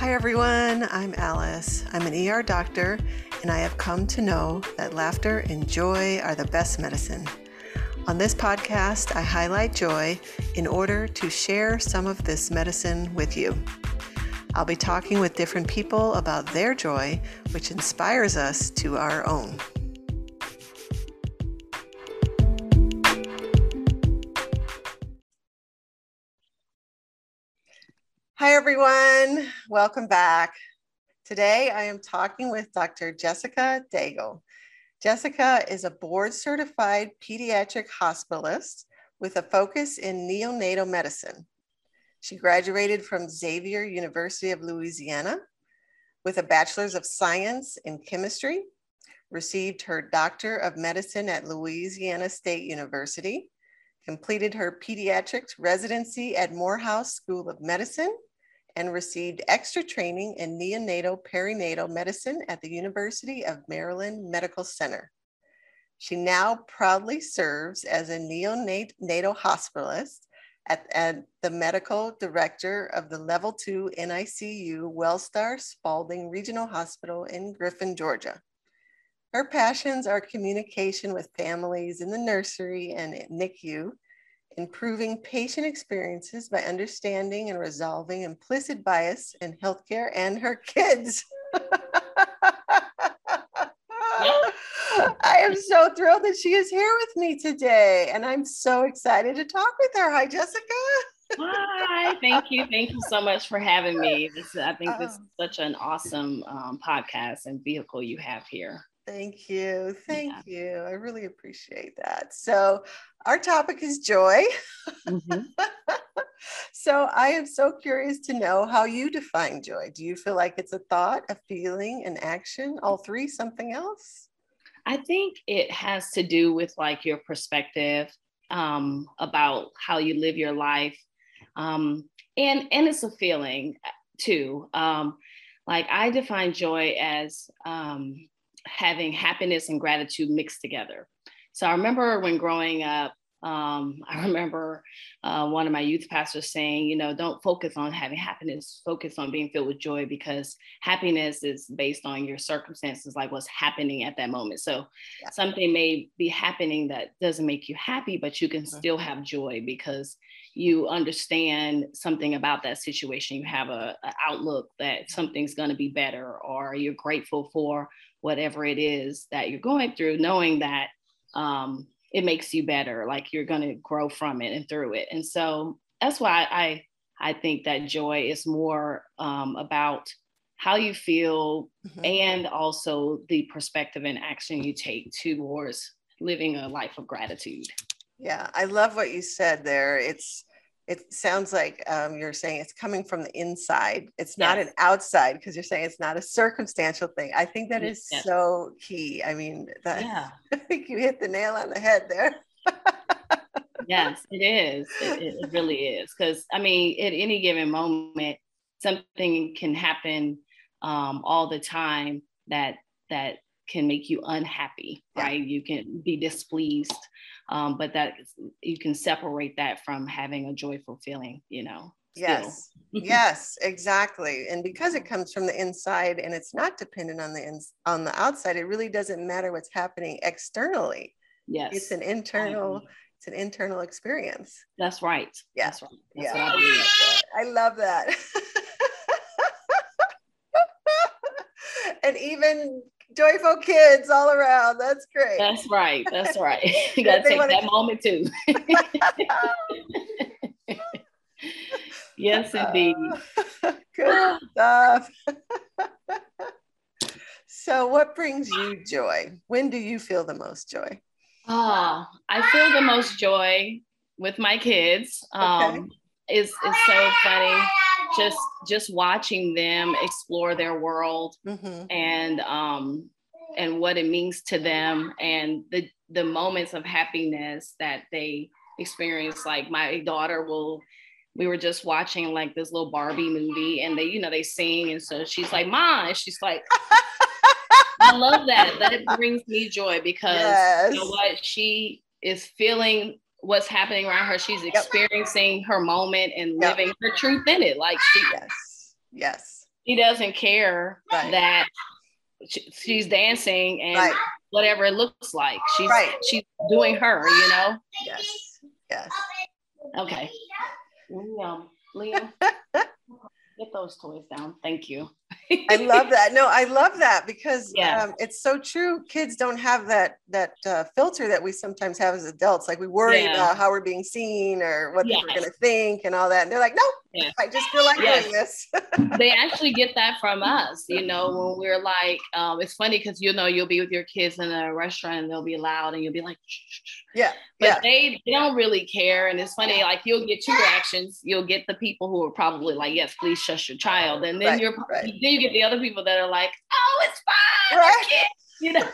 Hi everyone, I'm Alice. I'm an ER doctor, and I have come to know that laughter and joy are the best medicine. On this podcast, I highlight joy in order to share some of this medicine with you. I'll be talking with different people about their joy, which inspires us to our own. Hi, everyone. Welcome back. Today, I am talking with Dr. Jessica Daigle. Jessica is a board-certified pediatric hospitalist with a focus in neonatal medicine. She graduated from Xavier University of Louisiana with a Bachelor's of Science in Chemistry, received her Doctor of Medicine at Louisiana State University, completed her pediatrics residency at Morehouse School of Medicine, and received extra training in neonatal perinatal medicine at the University of Maryland Medical Center. She now proudly serves as a neonatal hospitalist at the medical director of the Level 2 NICU Wellstar Spalding Regional Hospital in Griffin, Georgia. Her passions are communication with families in the nursery and NICU, improving patient experiences by understanding and resolving implicit bias in healthcare, and her kids. I am so thrilled that she is here with me today, and I'm so excited to talk with her. Hi, Jessica. Hi, thank you. Thank you so much for having me. I think this is such an awesome podcast and vehicle you have here. Thank you. Thank you. I really appreciate that. So our topic is joy. Mm-hmm. So I am so curious to know how you define joy. Do you feel like it's a thought, a feeling, an action, all three, something else? I think it has to do with like your perspective about how you live your life. And it's a feeling too. Like I define joy as having happiness and gratitude mixed together. So I remember when growing up, one of my youth pastors saying, you know, don't focus on having happiness, focus on being filled with joy, because happiness is based on your circumstances, like what's happening at that moment. So something may be happening that doesn't make you happy, but you can still have joy because you understand something about that situation. You have an outlook that something's going to be better, or you're grateful for whatever it is that you're going through, knowing that it makes you better, like you're going to grow from it and through it. And so that's why I think that joy is more about how you feel, mm-hmm. and also the perspective and action you take towards living a life of gratitude. Yeah, I love what you said there. It sounds like you're saying it's coming from the inside. It's not an outside, because you're saying it's not a circumstantial thing. I think that is so key. I mean, I think you hit the nail on the head there. Yes, it is. It really is. Because, I mean, at any given moment, something can happen all the time that can make you unhappy, right? You can be displeased, but that you can separate that from having a joyful feeling, you know? Yes, yes, exactly. And because it comes from the inside and it's not dependent on the outside, it really doesn't matter what's happening externally. Yes. It's an internal experience. That's right. Yeah. That's right. That's what I believe like that. I love that. And even joyful kids all around. That's great. That's right. That's right. You got to take that moment too. Yes, indeed. Good stuff. So what brings you joy? When do you feel the most joy? I feel the most joy with my kids. It's so funny. Just watching them explore their world, mm-hmm. and what it means to them, and the moments of happiness that they experience. Like my daughter we were just watching like this little Barbie movie, and they sing, and so she's like, "Mom," and she's like, "I love that. That brings me joy because you know what, she is feeling." What's happening around her. She's experiencing her moment and living her truth in it. Like she, yes. She doesn't care that she's dancing and whatever it looks like. She's doing her, you know? Yes. Yes. Okay. Liam, get those toys down. Thank you. I love that. No, I love that because it's so true. Kids don't have that filter that we sometimes have as adults. Like we worry about how we're being seen or what people are going to think and all that. And they're like, nope, I just feel like doing this. They actually get that from us, you know, when we're like, it's funny because, you know, you'll be with your kids in a restaurant and they'll be loud and you'll be like, shh. Yeah. But they don't really care. And it's funny, like you'll get two reactions. You'll get the people who are probably like, yes, please shush your child. And then then you get the other people that are like, oh, it's fine, you know.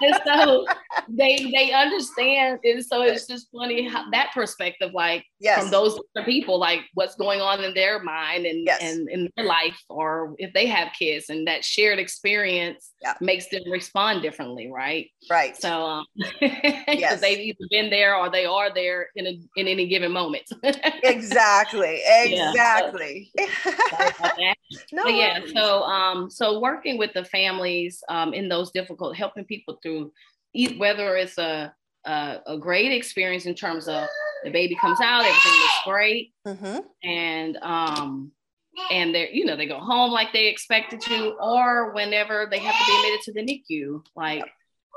And so they understand, and so it's just funny how that perspective, like from those people, like what's going on in their mind and in their life, or if they have kids, and that shared experience makes them respond differently, right? So because they've either been there or they are there in any given moment. Exactly. So working with the families in those difficult, helping people through, whether it's a great experience in terms of the baby comes out, everything looks great, and they're, you know, they go home like they expected to, or whenever they have to be admitted to the NICU, like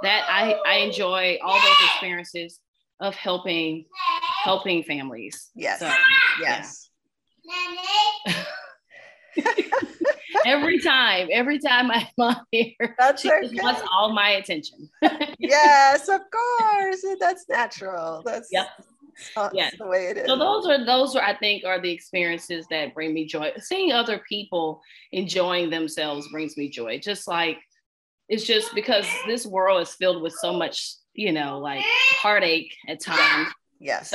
that. I enjoy all those experiences of helping families. Yes. So, yes. Yeah. Every time I'm here, she just wants all my attention. Yes, of course. That's natural. That's the way it is. So those are I think are the experiences that bring me joy. Seeing other people enjoying themselves brings me joy. Just like, it's just because this world is filled with so much, you know, like heartache at times. Yes.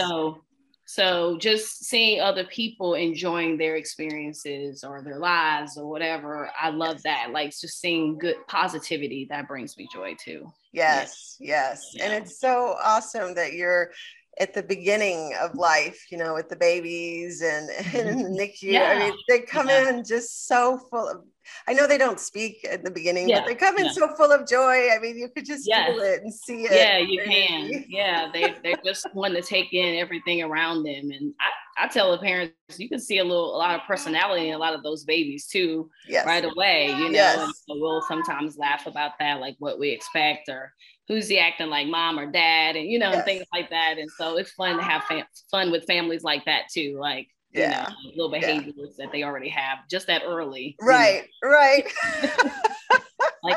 So just seeing other people enjoying their experiences or their lives or whatever, I love that. Like just seeing good positivity, that brings me joy too. Yes. Yeah. And it's so awesome that you're at the beginning of life, you know, with the babies and in the NICU. Yeah. I mean, they come in just so full of, I know they don't speak at the beginning, but they come in so full of joy. I mean, you could just feel it and see it. Yeah, you can. Yeah, they just want to take in everything around them. And I tell the parents, you can see a lot of personality in a lot of those babies too, right away. You know, and so we'll sometimes laugh about that, like what we expect, or who's he acting like, mom or dad, and you know, and things like that. And so it's fun to have fun with families like that too, like. You know, little behaviors that they already have just that early. Right. Like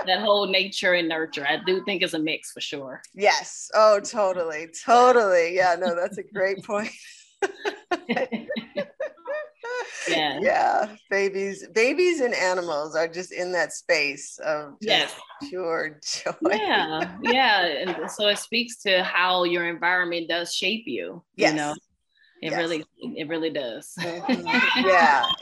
that whole nature and nurture. I do think it's a mix for sure. Yes. Oh, totally. Yeah, no, that's a great point. Yeah. Babies and animals are just in that space of just pure joy. Yeah. And so it speaks to how your environment does shape you, you know. It really does.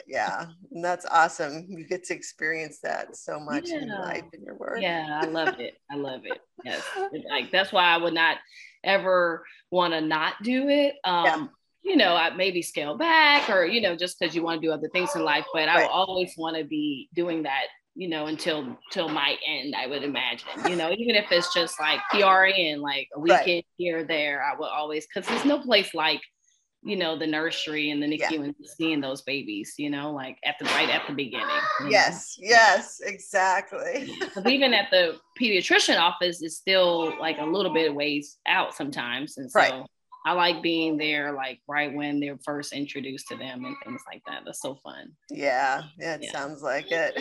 Yeah. And that's awesome. You get to experience that so much in life and your work. Yeah, I love it. Yes. Like that's why I would not ever want to not do it. You know, I maybe scale back or, you know, just because you want to do other things in life, but I will always want to be doing that, you know, till my end, I would imagine, you know, even if it's just like PRing and like a weekend here or there, I will always, because there's no place like, you know, the nursery and the NICU and seeing those babies, you know, like right at the beginning. Yes, exactly. Because even at the pediatrician office is still like a little bit of ways out sometimes. And so I like being there, like right when they're first introduced to them and things like that. That's so fun. Yeah, it sounds like it.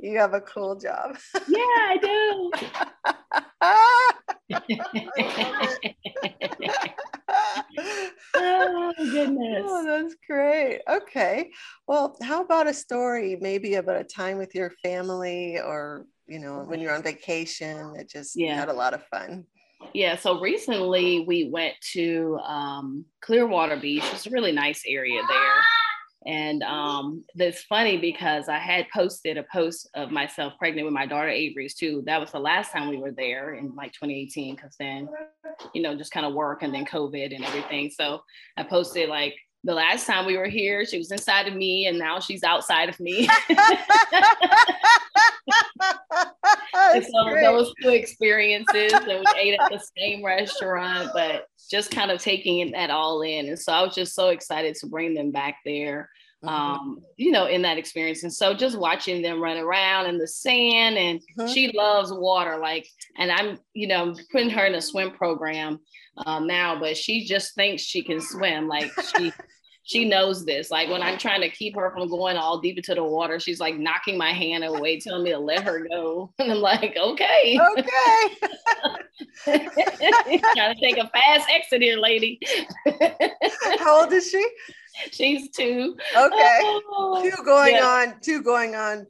You have a cool job. Yeah, I do. I love it. Oh goodness. Oh, that's great. Okay. Well, how about a story maybe about a time with your family or, you know, when you're on vacation that just had a lot of fun? Yeah. So recently we went to Clearwater Beach. It's a really nice area there. And it's funny because I had posted a post of myself pregnant with my daughter Avery's too. That was the last time we were there in like 2018, because then, you know, just kind of work and then COVID and everything. So I posted like the last time we were here, she was inside of me, and now she's outside of me. And so those two experiences, and we ate at the same restaurant, but just kind of taking that all in. And so I was just so excited to bring them back there, you know, in that experience. And so just watching them run around in the sand, and she loves water, like, and I'm, you know, putting her in a swim program now, but she just thinks she can swim. Like she knows this. Like when I'm trying to keep her from going all deep into the water, she's like knocking my hand away, telling me to let her go. And I'm like, okay. Trying to take a fast exit here, lady. How old is she? She's 2. Okay. Two going on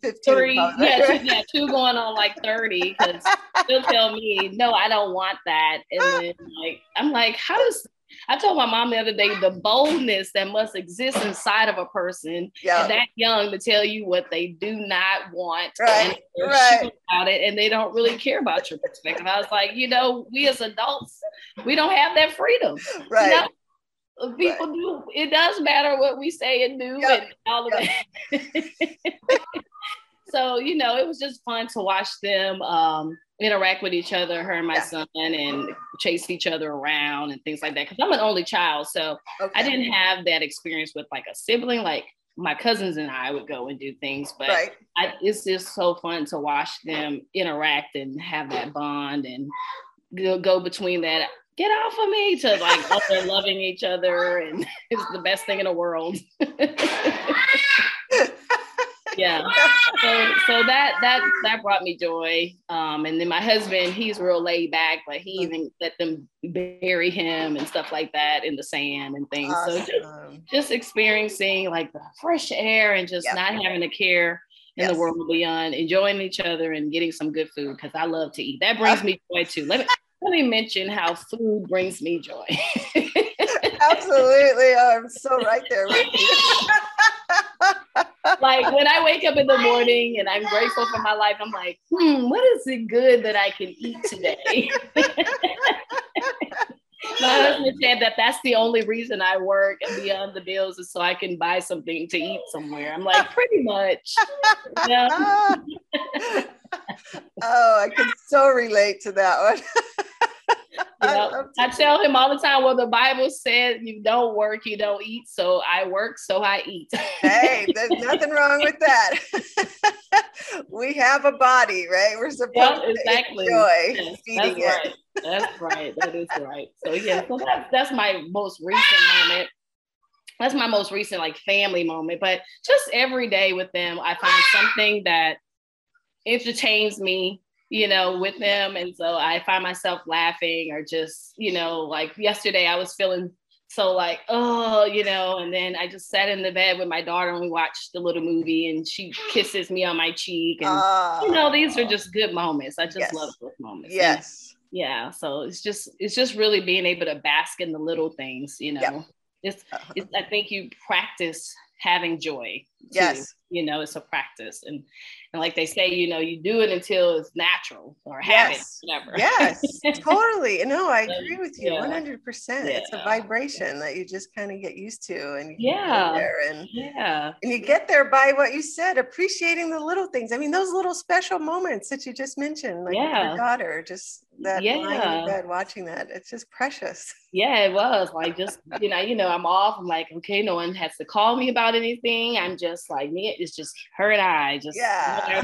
15. 3. Yeah, 2 going on like 30. Because she'll tell me, no, I don't want that. And then like, I'm like, I told my mom the other day, the boldness that must exist inside of a person that young to tell you what they do not want, and they're about it, and they don't really care about your perspective. I was like, you know, we as adults, we don't have that freedom. Right. You know? People do. It does matter what we say and do, and all of that. So, you know, it was just fun to watch them interact with each other, her and my son, and chase each other around and things like that. Because I'm an only child, so I didn't have that experience with like a sibling. Like my cousins and I would go and do things, but it's just so fun to watch them interact and have that bond and go between that. Get off of me to like up there loving each other, and it's the best thing in the world. So that brought me joy. And then my husband, he's real laid back, but he even let them bury him and stuff like that in the sand and things. Awesome. So just experiencing like the fresh air and just not having to care in the world beyond, enjoying each other and getting some good food, because I love to eat. That brings me joy too. Let me mention how food brings me joy. Absolutely. I'm so right there with you. Like when I wake up in the morning and I'm grateful for my life, I'm like, what is it good that I can eat today? My husband said that's the only reason I work and beyond the bills is so I can buy something to eat somewhere. I'm like, pretty much. Oh, I can so relate to that one. I tell him all the time, well, the Bible said you don't work, you don't eat. So I work, so I eat. Hey, there's nothing wrong with that. We have a body, right? We're supposed to enjoy feeding it. That's right. That is right. So yeah, so that's my most recent moment. That's my most recent like family moment. But just every day with them, I find something that entertains me, you know, with them. And so I find myself laughing or just, you know, like yesterday I was feeling so like, oh, you know, and then I just sat in the bed with my daughter and we watched the little movie and she kisses me on my cheek. And, you know, these are just good moments. I just love those moments. Yes. And, yeah. So it's just really being able to bask in the little things, you know, it's I think you practice having joy too. Yes. You know, it's a practice. And like they say, you know, you do it until it's natural or habit, whatever. Yes, totally. No, I agree with you 100%. It's a vibration that you just kind of get used to. And you get there and you get there by what you said, appreciating the little things. I mean, those little special moments that you just mentioned, like your daughter, just that lying in bed watching that. It's just precious. Yeah, it was like, just, you know, I'm off. I'm like, okay, no one has to call me about anything. I'm just like me. It's just her and I just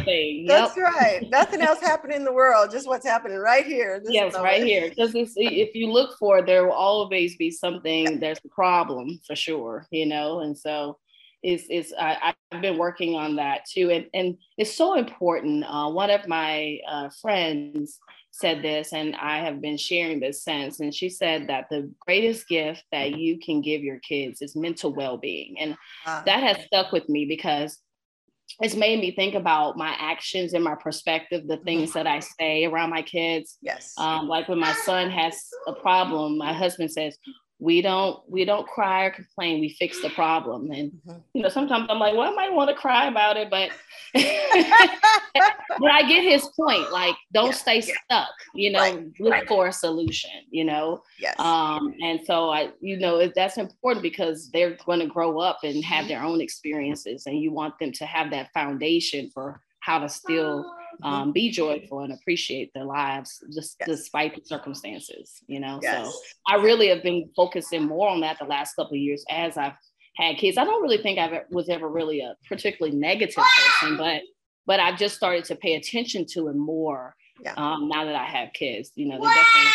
thing. That's right. Nothing else happening in the world, just what's happening right here. Right here. Because if you look for it, there will always be something. There's a problem for sure, you know. And so I've been working on that too. And it's so important. One of my friends said this, and I have been sharing this since. And she said that the greatest gift that you can give your kids is mental well-being. And that has stuck with me because it's made me think about my actions and my perspective, the things that I say around my kids. Yes. Like when my son has a problem, my husband says, We don't cry or complain. We fix the problem. And, you know, sometimes I'm like, well, I might want to cry about it, but, but I get his point. Like, don't stay stuck, you know, look for a solution, you know? Yes. And so that's important because they're going to grow up and have their own experiences, and you want them to have that foundation for how to still be joyful and appreciate their lives despite the circumstances, you know? So I really have been focusing more on that the last couple of years as I've had kids. I don't really think I was ever really a particularly negative person, but I've just started to pay attention to it more now that I have kids. You know, they definitely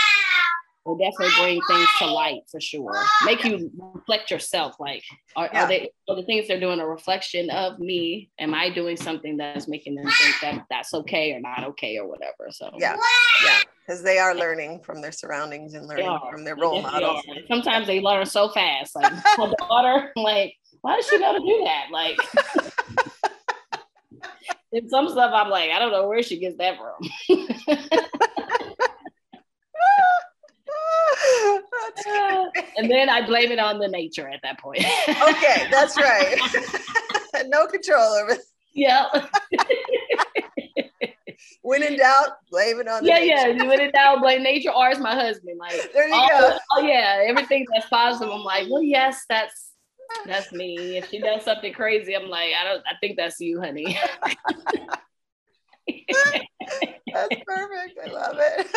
bring things to light for sure. Make you reflect yourself. Like, are the things they're doing a reflection of me? Am I doing something that's making them think that that's okay or not okay or whatever? So because they are learning from their surroundings and learning from their role models. Sometimes they learn so fast. Like my daughter, I'm like, why does she know to do that? Like, and some stuff I'm like, I don't know where she gets that from. And then I blame it on the nature at that point. Okay, that's right. No control over it. Yeah. When in doubt, blame it on the nature. Yeah, when in doubt, blame nature, or it's my husband. Like, there you go. Oh yeah, everything that's positive, I'm like, well, yes, that's me. If she does something crazy, I'm like, I think that's you, honey. That's perfect. I love it.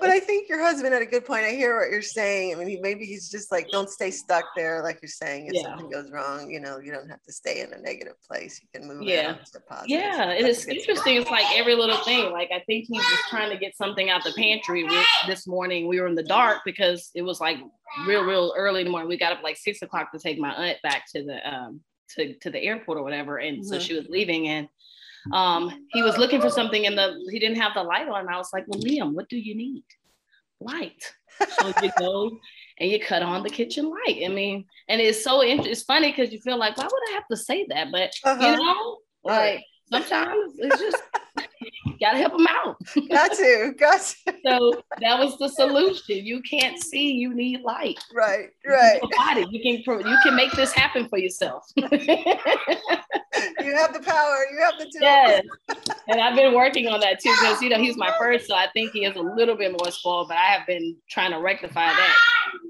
But I think your husband had a good point. I hear what you're saying. I mean, maybe he's just like, don't stay stuck there. Like you're saying, if something goes wrong, you know, you don't have to stay in a negative place. You can move it to positive. Yeah, and it's interesting. It's like every little thing. Like, I think he was trying to get something out the pantry this morning. We were in the dark because it was like real early in the morning. We got up like 6 o'clock to take my aunt back to the to the airport or whatever, and so she was leaving, and he was looking for something, and he didn't have the light on. I was like, well, Liam, what do you need? Light. So you go and you cut on the kitchen light. I mean, and it's so it's funny because you feel like, why would I have to say that? But you know, like sometimes it's just you gotta help them out. Got to. So that was the solution. You can't see, you need light. Right. You can make this happen for yourself. You have the power. You have the tools. Yes. And I've been working on that too, because you know he's my first, so I think he is a little bit more spoiled. But I have been trying to rectify that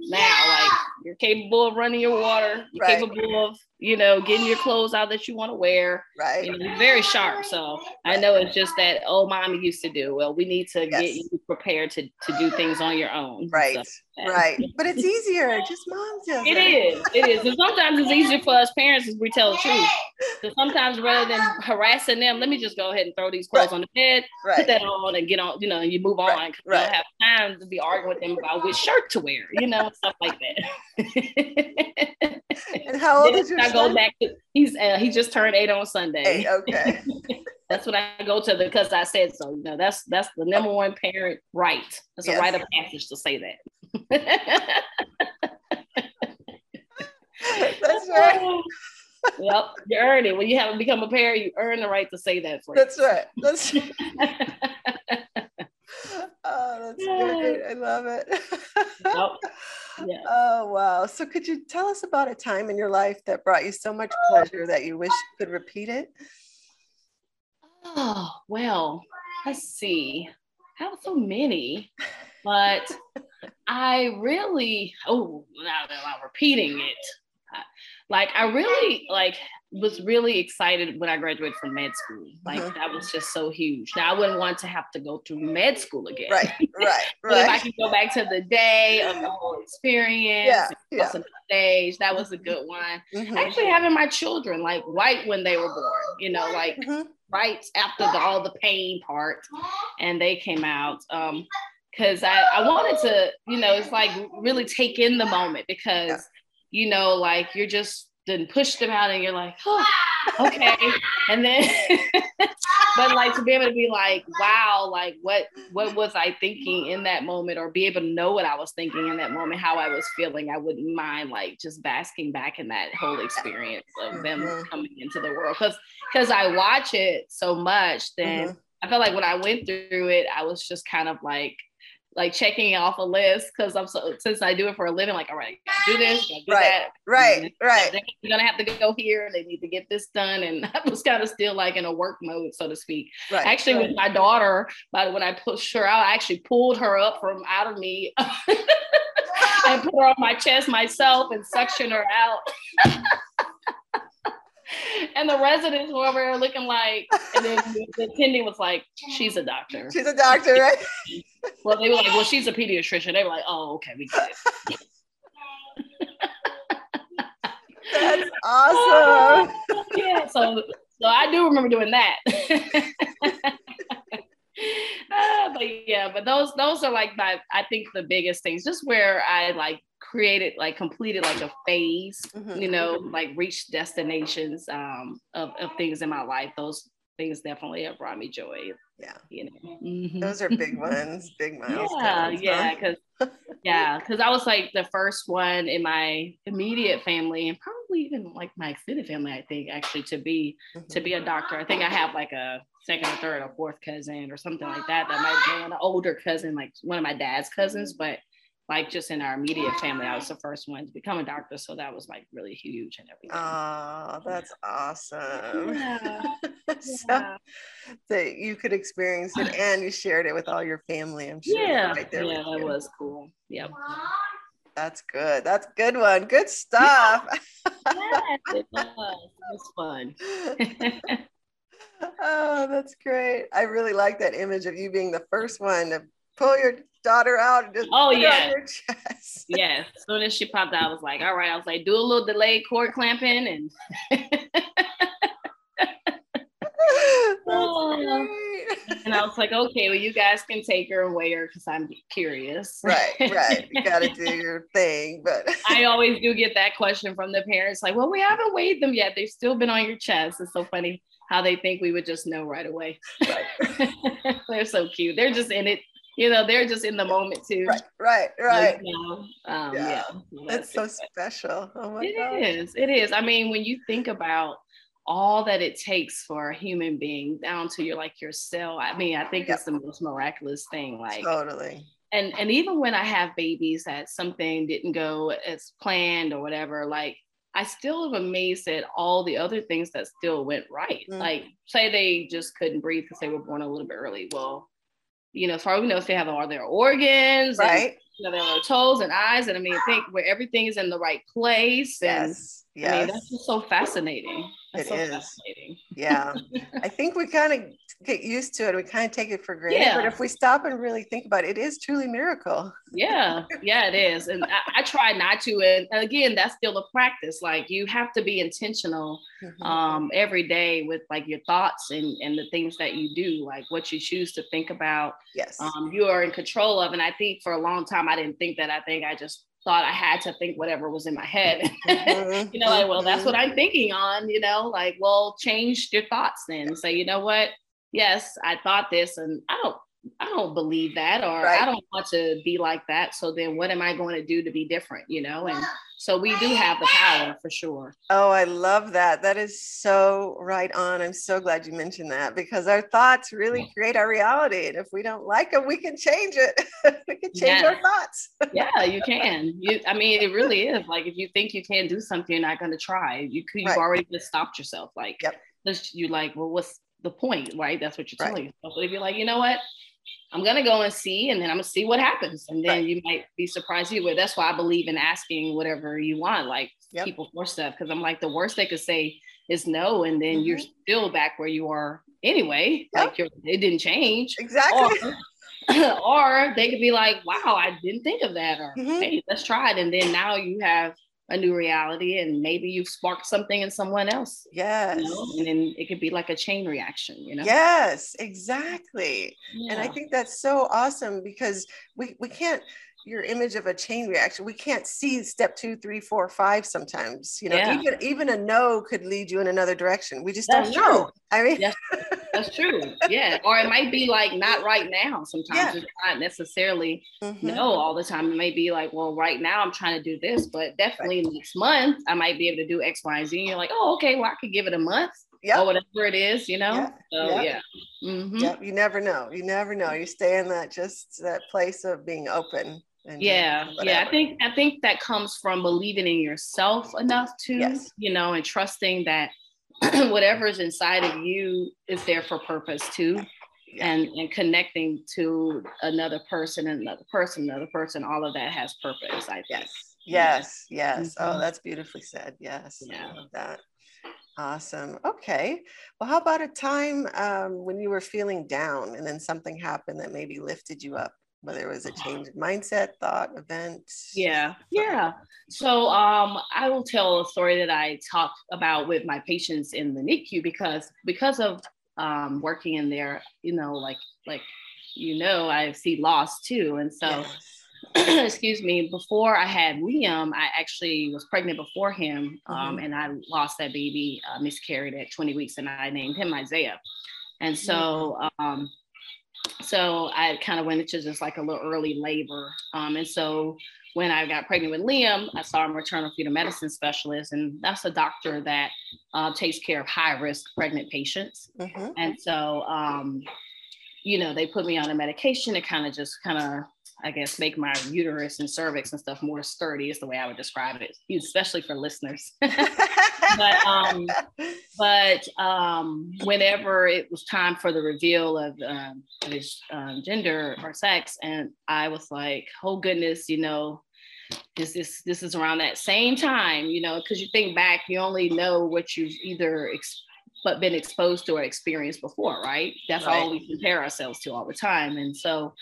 now. Like, you're capable of running your water. You're capable of, you know, getting your clothes out that you want to wear. Right. You know, you're very sharp. So I know it's just that old mommy used to do. Well, we need to get you prepared to do things on your own. Right. So, right. But it's easier. Just mom does it. It is. And sometimes it's easier for us parents if we tell the truth. So sometimes rather than harassing them, let me just go ahead and throw these clothes on the bed, put that on and get on, you know, and you move on. You don't have time to be arguing with them about which shirt to wear, you know, stuff like that. And how old is your son? Go back to, he just turned 8 on Sunday. Hey, okay. That's what I go to because I said so. You know, that's the number one parent right. That's a rite of passage to say that. That's right. Yep, you earn it. When you haven't become a parent, you earn the right to say that for you. That's right. Oh, that's great. I love it. Yep. Oh, wow. So could you tell us about a time in your life that brought you so much pleasure that you wish you could repeat it? Oh, well, let's see. I have so many, but I was really excited when I graduated from med school. Like that was just so huge. Now I wouldn't want to have to go through med school again. Right. But if I could go back to the day of the whole experience, on stage, that was a good one. Actually, having my children like right when they were born, you know, like right after all the pain part, and they came out. Because I wanted to, you know, it's like really take in the moment because, you know, like you're just and push them out and you're like, oh, okay. And then, but like to be able to be like, wow, like what was I thinking in that moment, or be able to know what I was thinking in that moment, how I was feeling. I wouldn't mind like just basking back in that whole experience of them coming into the world. Cause I watch it so much, then I felt like when I went through it, I was just kind of like, like checking off a list, because I'm so, since I do it for a living, like, all right, do this, do right, that. Right. You're gonna have to go here. They need to get this done. And I was kind of still like in a work mode, so to speak. Right. Actually, with my daughter, but when I pushed her out, I actually pulled her up from out of me and put her on my chest myself and suctioned her out. And the residents were over looking like, and then the attending was like, she's a doctor. She's a doctor, right? Well, they were like, well, she's a pediatrician. They were like, oh, okay, we get it. That's awesome. Yeah, so I do remember doing that. But yeah, but those are like my, I think the biggest things, just where I like created, like completed like a phase, mm-hmm. you know, like reached destinations of things in my life. Those things definitely have brought me joy. Yeah. You know, mm-hmm. Those are big ones, big milestones. Cause I was like the first one in my immediate family and probably even like my extended family, I think actually to be a doctor. I think I have like a second or third or fourth cousin or something like that. That might be an older cousin, like one of my dad's cousins, but like just in our immediate family, I was the first one to become a doctor. So that was like really huge and everything. Oh, that's awesome. Yeah. So that you could experience it and you shared it with all your family. I'm sure. Yeah, right there yeah, that was cool. Yep. That's good. That's a good one. Good stuff. Yes, it was. It was fun. Oh, that's great. I really like that image of you being the first one to pull your daughter out and just put her on your chest. Yeah. As soon as she popped out, I was like, all right, I was like, do a little delayed cord clamping and and I was like, okay, well, you guys can take her and weigh her because I'm curious. Right. You gotta do your thing. But I always do get that question from the parents, like, well, we haven't weighed them yet. They've still been on your chest. It's so funny how they think we would just know right away. Right. They're so cute. They're just in it. You know, they're just in the moment too. Right. You know, That's so special. Oh my God. It is. I mean, when you think about all that it takes for a human being down to your, like your cell, I mean, I think it's the most miraculous thing. Like totally. And even when I have babies that something didn't go as planned or whatever, like I still am amazed at all the other things that still went right. Mm-hmm. Like say they just couldn't breathe because they were born a little bit early. Well, you know, as far as we know, if they have all their organs, right? And, you know, their toes and eyes, and I mean, I think where everything is in the right place. And yes. I mean, that's just so fascinating. Fascinating. Yeah, I think we kind of get used to it. We kind of take it for granted, but if we stop and really think about it, it is truly a miracle. Yeah, it is. And I try not to. And again, that's still a practice. Like you have to be intentional every day with like your thoughts and the things that you do, like what you choose to think about. Yes, you are in control of. And I think for a long time, I didn't think that. I think I just thought I had to think whatever was in my head. You know, like, well, that's what I'm thinking on, you know, like, well, change your thoughts then. Say, you know what? Yes, I thought this and I don't believe that, or I don't want to be like that. So then what am I going to do to be different, you know? And so we do have the power for sure. Oh, I love that. That is so right on. I'm so glad you mentioned that because our thoughts really create our reality. And if we don't like them, we can change it. We can change our thoughts. Yeah, you can. I mean, it really is. Like if you think you can't do something, you're not going to try. You've already just stopped yourself. Like you're like, well, what's the point, right? That's what you're telling yourself. But if you're like, you know what? I'm going to go and see, and then I'm going to see what happens. And then you might be surprised either. That's why I believe in asking whatever you want, like people for stuff. Cause I'm like, the worst they could say is no. And then you're still back where you are anyway. Yep. Like it didn't change. Exactly. Or they could be like, wow, I didn't think of that. Or hey, let's try it. And then now you have a new reality and maybe you've sparked something in someone else. Yes. You know? And then it could be like a chain reaction, you know? Yes, exactly. Yeah. And I think that's so awesome because we can't, your image of a chain reaction, we can't see step 2, 3, 4, 5 sometimes, you know, even a no could lead you in another direction. We just don't know. I mean, that's true. Yeah. Or it might be like, not right now. Sometimes it's not necessarily no all the time. It may be like, well, right now I'm trying to do this, but definitely next month I might be able to do X, Y, and Z. And you're like, oh, okay, well, I could give it a month. Yep. Or whatever it is, you know. Yep. So yep. Yeah. Mm-hmm. Yep. You never know. You never know. You stay in that just that place of being open. And yeah. Yeah. I think that comes from believing in yourself enough to, yes. you know, and trusting that whatever is inside of you is there for purpose too. And connecting to another person and another person, all of that has purpose, I think. Yes. Mm-hmm. Oh, that's beautifully said. Yes. Yeah. I love that. Awesome. Okay. Well, how about a time when you were feeling down and then something happened that maybe lifted you up, whether it was a change of mindset, thought, event? Yeah. So I will tell a story that I talk about with my patients in the NICU because of working in there, you know, like, you know, I see loss too. And so, yes. excuse me, before I had Liam, I actually was pregnant before him. Mm-hmm. And I lost that baby, miscarried at 20 weeks and I named him Isaiah. And so, mm-hmm. So I kind of went into just like a little early labor. And so when I got pregnant with Liam, I saw a maternal fetal medicine specialist, and that's a doctor that takes care of high-risk pregnant patients. Mm-hmm. And so, you know, they put me on a medication to kind of, I guess, make my uterus and cervix and stuff more sturdy is the way I would describe it, especially for listeners. but whenever it was time for the reveal of his gender or sex, and I was like, oh goodness, you know, this is around that same time, you know, because you think back, you only know what you've either been exposed to or experienced before, right? That's right. All we compare ourselves to all the time. And so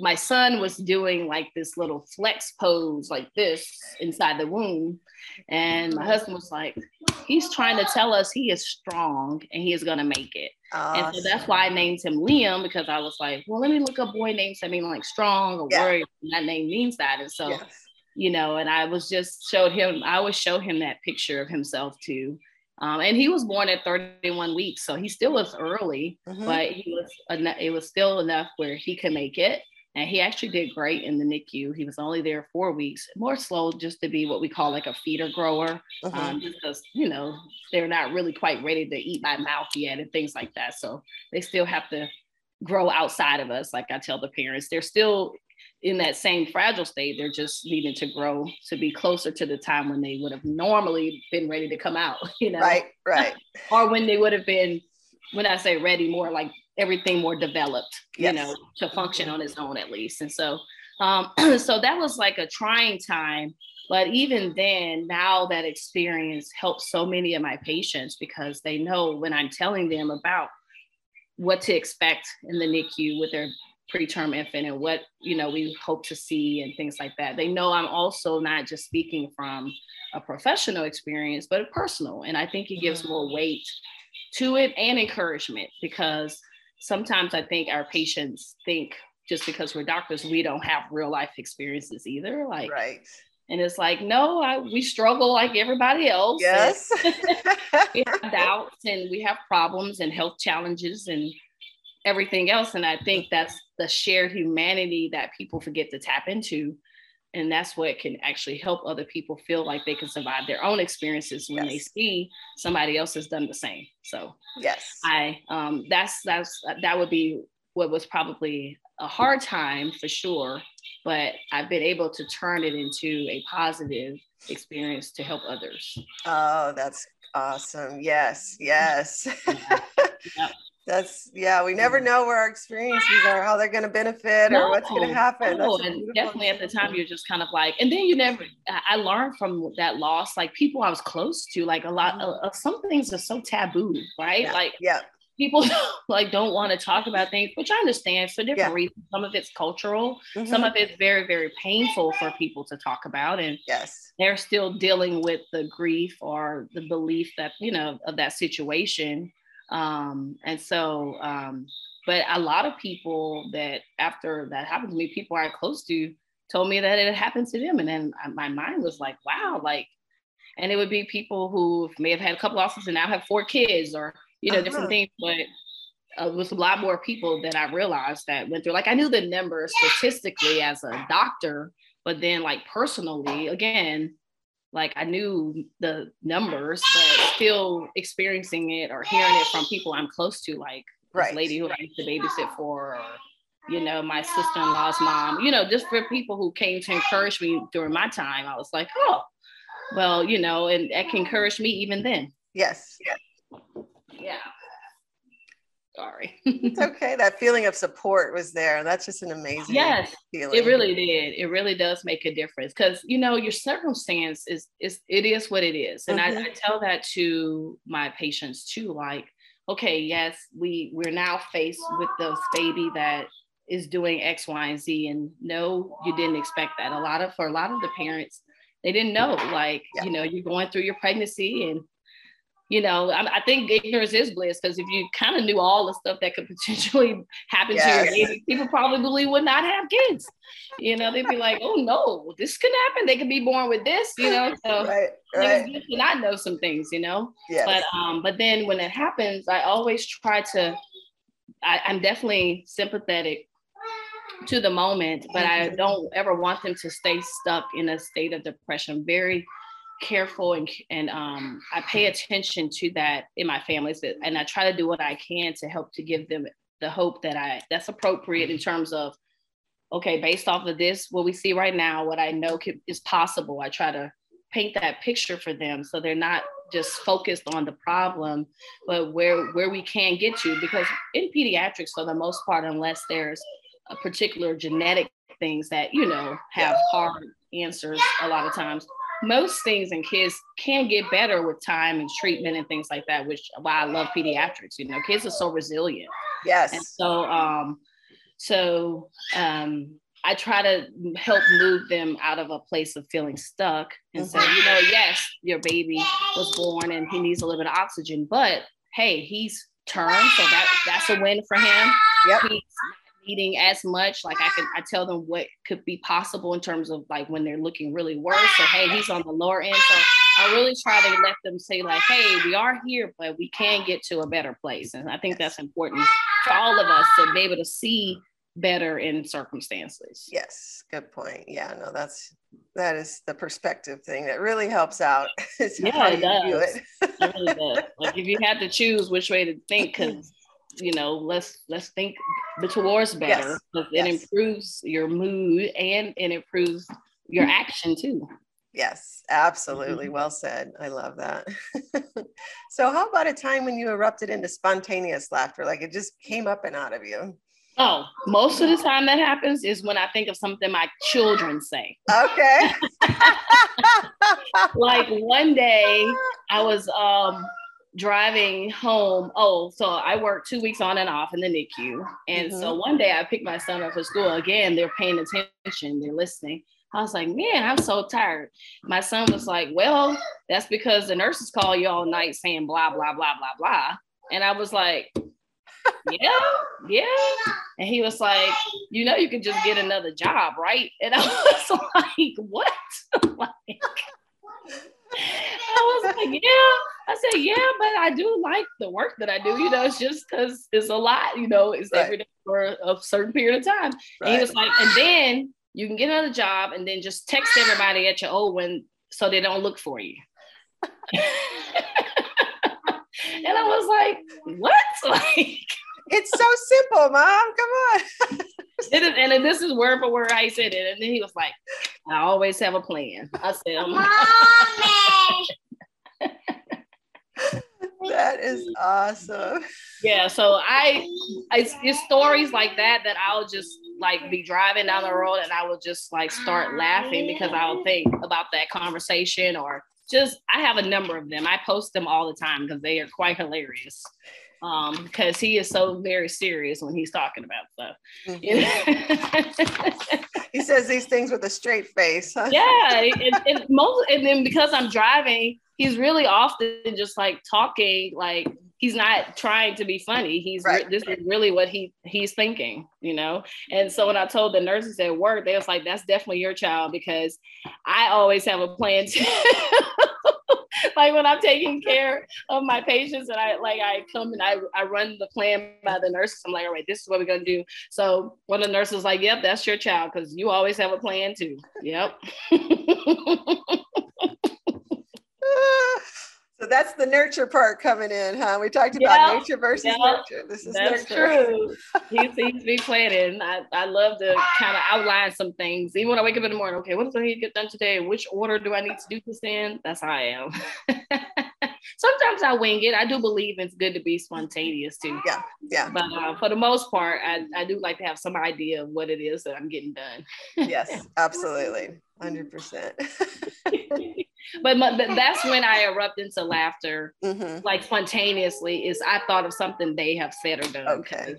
my son was doing like this little flex pose like this inside the womb. And my husband was like, he's trying to tell us he is strong and he is going to make it. Awesome. And so that's why I named him Liam, because I was like, well, let me look up boy names that mean like strong or warrior. And that name means that. And so, you know, and I would show him that picture of himself too. And he was born at 31 weeks. So he still was early, mm-hmm. but it was still enough where he could make it. And he actually did great in the NICU. He was only there 4 weeks, more slow just to be what we call like a feeder grower, mm-hmm. Because, you know, they're not really quite ready to eat by mouth yet and things like that. So they still have to grow outside of us. Like I tell the parents, they're still in that same fragile state. They're just needing to grow to be closer to the time when they would have normally been ready to come out, you know? Right. Or when they would have been, when I say ready, more like everything more developed, yes. you know, to function on its own at least. And so, so that was like a trying time, but even then, now that experience helps so many of my patients because they know when I'm telling them about what to expect in the NICU with their preterm infant and what, you know, we hope to see and things like that. They know I'm also not just speaking from a professional experience, but personal. And I think it gives more weight to it and encouragement, because sometimes I think our patients think just because we're doctors, we don't have real life experiences either. Like, right. And it's like, no, we struggle like everybody else. Yes. We have doubts and we have problems and health challenges and everything else. And I think that's the shared humanity that people forget to tap into. And that's what can actually help other people feel like they can survive their own experiences when yes. they see somebody else has done the same. So yes, I that would be what was probably a hard time for sure, but I've been able to turn it into a positive experience to help others. Oh, that's awesome. Yes. Yep. That's, yeah, we never know where our experiences are, how they're going to benefit or what's going to happen. No, and definitely at the time, you're just kind of like, and then I learned from that loss, like people I was close to, like a lot of some things are so taboo, right? Yeah. Like people like don't want to talk about things, which I understand for different reasons. Some of it's cultural, mm-hmm. some of it's very, very painful for people to talk about. And they're still dealing with the grief or the belief that, you know, of that situation. But a lot of people that after that happened to me, people I close to told me that it happened to them. And then my mind was like, wow, like, and it would be people who may have had a couple losses and now have 4 kids or, you know, different things, but with a lot more people that I realized that went through, like I knew the numbers statistically as a doctor, but then like personally, again, like I knew the numbers, but still experiencing it or hearing it from people I'm close to, like this lady who I used to babysit for, or, you know, my sister-in-law's mom, you know, just for people who came to encourage me during my time. I was like, oh, well, you know, and that can encourage me even then. Yes. Yeah. Sorry. It's okay. That feeling of support was there. That's just an amazing feeling. It really did. It really does make a difference because, you know, your circumstance is what it is. And I tell that to my patients too, like, okay, yes, we're now faced with this baby that is doing X, Y, and Z. And no, you didn't expect that. For a lot of the parents, they didn't know, like, you know, you're going through your pregnancy and, you know, I think ignorance is bliss, because if you kind of knew all the stuff that could potentially happen to your baby, people probably would not have kids. You know, they'd be like, oh no, this could happen. They could be born with this, you know, so it was good to not know some things, you know, but then when it happens, I always try to, I'm definitely sympathetic to the moment, but I don't ever want them to stay stuck in a state of depression. Very careful and I pay attention to that in my families, and I try to do what I can to help to give them the hope that's appropriate in terms of, okay, based off of this, what we see right now, what I know is possible. I try to paint that picture for them so they're not just focused on the problem, but where we can get to, because in pediatrics, for the most part, unless there's a particular genetic things that, you know, have hard answers a lot of times, most things in kids can get better with time and treatment and things like that, which why I love pediatrics. You know, kids are so resilient. Yes. And so, I try to help move them out of a place of feeling stuck and say, you know, yes, your baby was born and he needs a little bit of oxygen, but hey, he's turned, so that's a win for him. Yep. He's eating as much, like I tell them what could be possible in terms of like when they're looking really worse. So hey, he's on the lower end. So I really try to let them say like, hey, we are here, but we can get to a better place. And I think that's important for all of us to be able to see better in circumstances. Yes, good point. Yeah, no, that is the perspective thing that really helps out. It really does. Like if you had to choose which way to think, because you know, let's think towards better, because it improves your mood and it improves your action too. Yes, absolutely. Well said. I love that. So how about a time when you erupted into spontaneous laughter? Like it just came up and out of you. Oh, most of the time that happens is when I think of something my children say. Okay. Like one day I was, driving home. Oh, so I worked 2 weeks on and off in the NICU. And so one day I picked my son up for school. Again, they're paying attention. They're listening. I was like, man, I'm so tired. My son was like, well, that's because the nurses call you all night saying blah, blah, blah, blah, blah. And I was like, yeah. And he was like, you know, you can just get another job, right? And I was like, what? I was like, yeah. I said, yeah, but I do like the work that I do. You know, it's just because it's a lot, you know, it's every day for a certain period of time. And he was like, and then you can get another job and then just text everybody at your old one so they don't look for you. And I was like, what? Like, it's so simple, Mom. Come on. And this is word for word how he said it. And then he was like, I always have a plan. I said, Mommy. That is awesome. Yeah. So it's stories like that I'll just like be driving down the road and I will just like start laughing because I'll think about that conversation, or just, I have a number of them. I post them all the time because they are quite hilarious. Because he is so very serious when he's talking about stuff. He says these things with a straight face. Huh? Yeah, and then because I'm driving, he's really often just like talking, like he's not trying to be funny. He's this is really what he's thinking, you know. And so when I told the nurses at work, they was like, "That's definitely your child," because I always have a plan too. Like when I'm taking care of my patients and I come and I run the plan by the nurses. I'm like, all right, this is what we're going to do. So one of the nurses was like, yep, that's your child because you always have a plan too. Yep. that's the nurture part coming in, huh? We talked about nature versus nurture. This is nurture. That's true. He's be planning. I love to kind of outline some things. Even when I wake up in the morning, okay, what do I need to get done today? Which order do I need to do this in? That's how I am. Sometimes I wing it. I do believe it's good to be spontaneous too. Yeah, yeah. But for the most part, I do like to have some idea of what it is that I'm getting done. Yes, absolutely. 100%. But that's when I erupt into laughter, like spontaneously, is I thought of something they have said or done. Okay.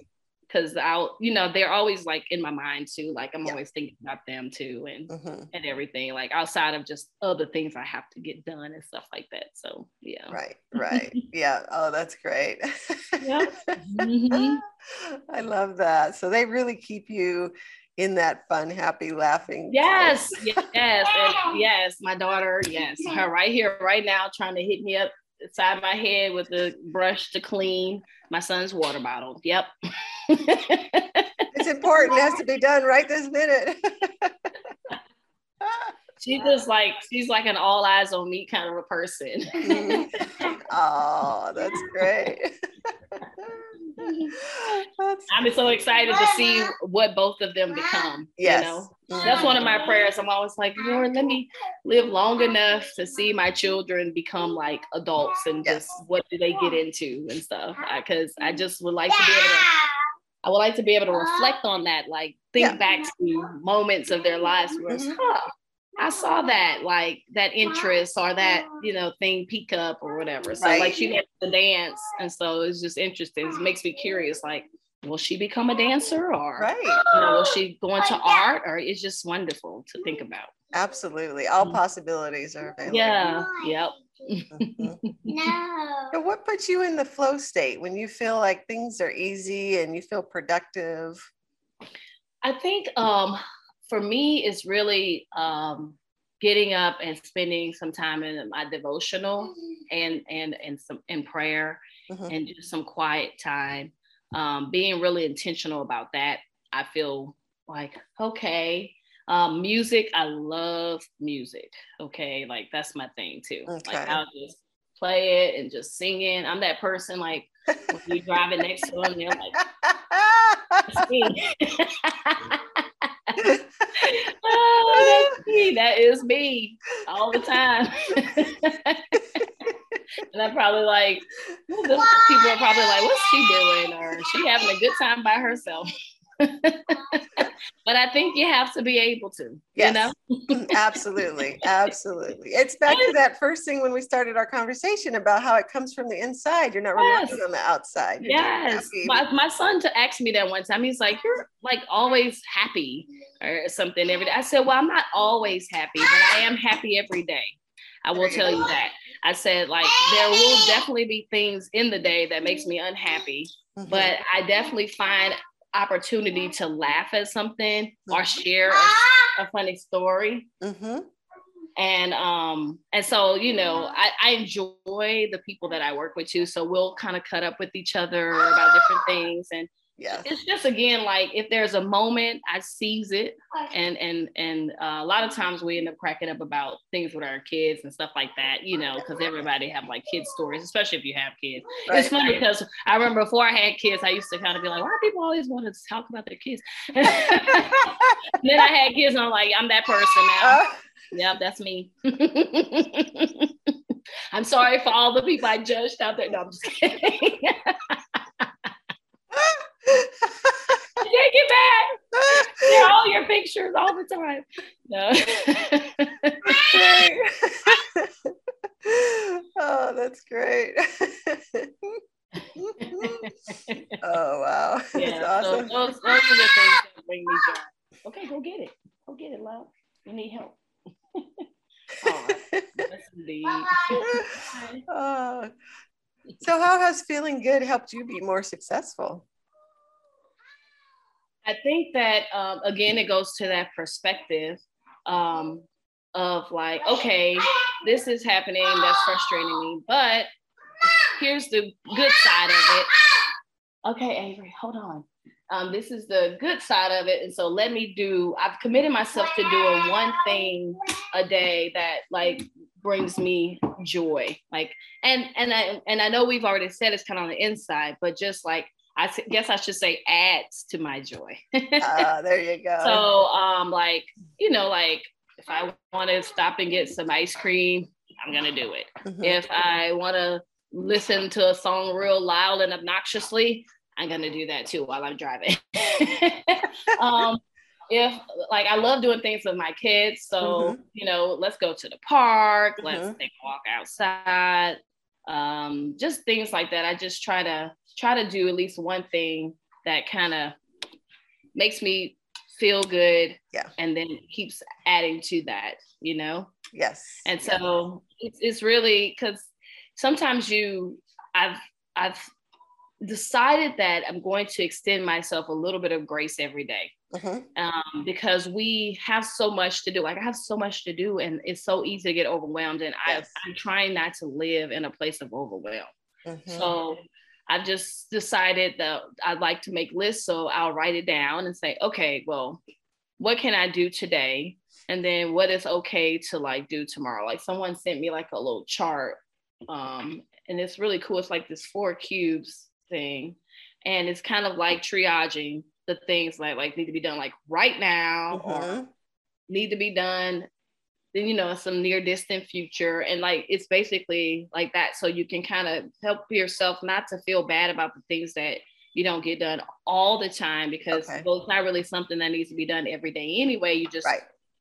Because I'll, you know, they're always like in my mind too. Like I'm always thinking about them too, and everything, like outside of just other things I have to get done and stuff like that. So yeah. Right. Yeah. Oh, that's great. Yep. I love that. So they really keep you in that fun, happy, laughing. Yes. Yes. My daughter. Yes. Her right here, right now, trying to hit me up inside my head with a brush to clean my son's water bottle. Yep. It's important. It has to be done right this minute. She's like an all eyes on me kind of a person. Oh, that's great. I'm so excited to see what both of them become. Yes. You know? That's one of my prayers. I'm always like, Lord, let me live long enough to see my children become like adults and just what do they get into and stuff. Because I just would like to be able to, I would like to be able to reflect on that, like think back to moments of their lives where I saw that, like that interest or that, you know, thing peak up or whatever. So like she gets to dance. And so it's just interesting. It makes me curious, like, will she become a dancer or you know, will she go into art? Or it's just wonderful to think about. Absolutely. All possibilities are available. Yeah. Yep. So what puts you in the flow state when you feel like things are easy and you feel productive? I think for me, it's really getting up and spending some time in my devotional and some in prayer and just some quiet time. Being really intentional about that. I feel like, okay, music, I love music. Okay. Like that's my thing too. Okay. Like I'll just play it and just sing it. I'm that person like when you're driving next to them, they're like, oh, that's me. That is me all the time. And I'm probably like, people are probably like, what's she doing? Or she having a good time by herself. But I think you have to be able to, you know? Absolutely. Absolutely. It's back to that first thing when we started our conversation about how it comes from the inside. You're not relying on the outside. You're My son asked me that one time. He's like, you're like always happy or something every day. I said, well, I'm not always happy, but I am happy every day. I will tell you that. I said, like, there will definitely be things in the day that makes me unhappy, but I definitely find opportunity to laugh at something or share a funny story. And so, you know, I enjoy the people that I work with too. So we'll kind of cut up with each other about different things. And it's just, again, like if there's a moment, I seize it. And a lot of times we end up cracking up about things with our kids and stuff like that, you know, because everybody have like kid stories, especially if you have kids. Right. It's funny because I remember before I had kids, I used to kind of be like, why do people always want to talk about their kids? Then I had kids and I'm like, I'm that person now. Yep, that's me. I'm sorry for all the people I judged out there. No, I'm just kidding. Take it back. They're all your pictures all the time. No. Oh, that's great. Oh, wow. Yeah, that's awesome. Those are the things that bring me joy. Okay, go get it. Go get it, love. You need help. Oh, yes, indeed. Oh. So how has feeling good helped you be more successful? I think that, again, it goes to that perspective of like, okay, this is happening. That's frustrating me. But here's the good side of it. Okay, Avery, hold on. This is the good side of it. And so let me I've committed myself to doing one thing a day that like brings me joy. Like, and I know we've already said it's kind of on the inside, but just like, I guess I should say adds to my joy. There you go. So, like, you know, like if I want to stop and get some ice cream, I'm going to do it. Mm-hmm. If I want to listen to a song real loud and obnoxiously, I'm going to do that too while I'm driving. If like, I love doing things with my kids. So, mm-hmm. you know, let's go to the park, mm-hmm. let's take a walk outside. Just things like that. I just try to do at least one thing that kind of makes me feel good, yeah, and then keeps adding to that, you know? Yes. And so it's really, because sometimes I've decided that I'm going to extend myself a little bit of grace every day, mm-hmm. Because we have so much to do. Like I have so much to do, and it's so easy to get overwhelmed. And yes. I'm trying not to live in a place of overwhelm. Mm-hmm. So I've just decided that I'd like to make lists. So I'll write it down and say, okay, well, what can I do today? And then what is okay to like do tomorrow? Like someone sent me like a little chart, and it's really cool. It's like this 4 cubes thing. And it's kind of like triaging the things that like need to be done like right now, mm-hmm. or need to be done, then, you know, some near distant future. And like, it's basically like that. So you can kind of help yourself not to feel bad about the things that you don't get done all the time, because well, it's not really something that needs to be done every day anyway. You just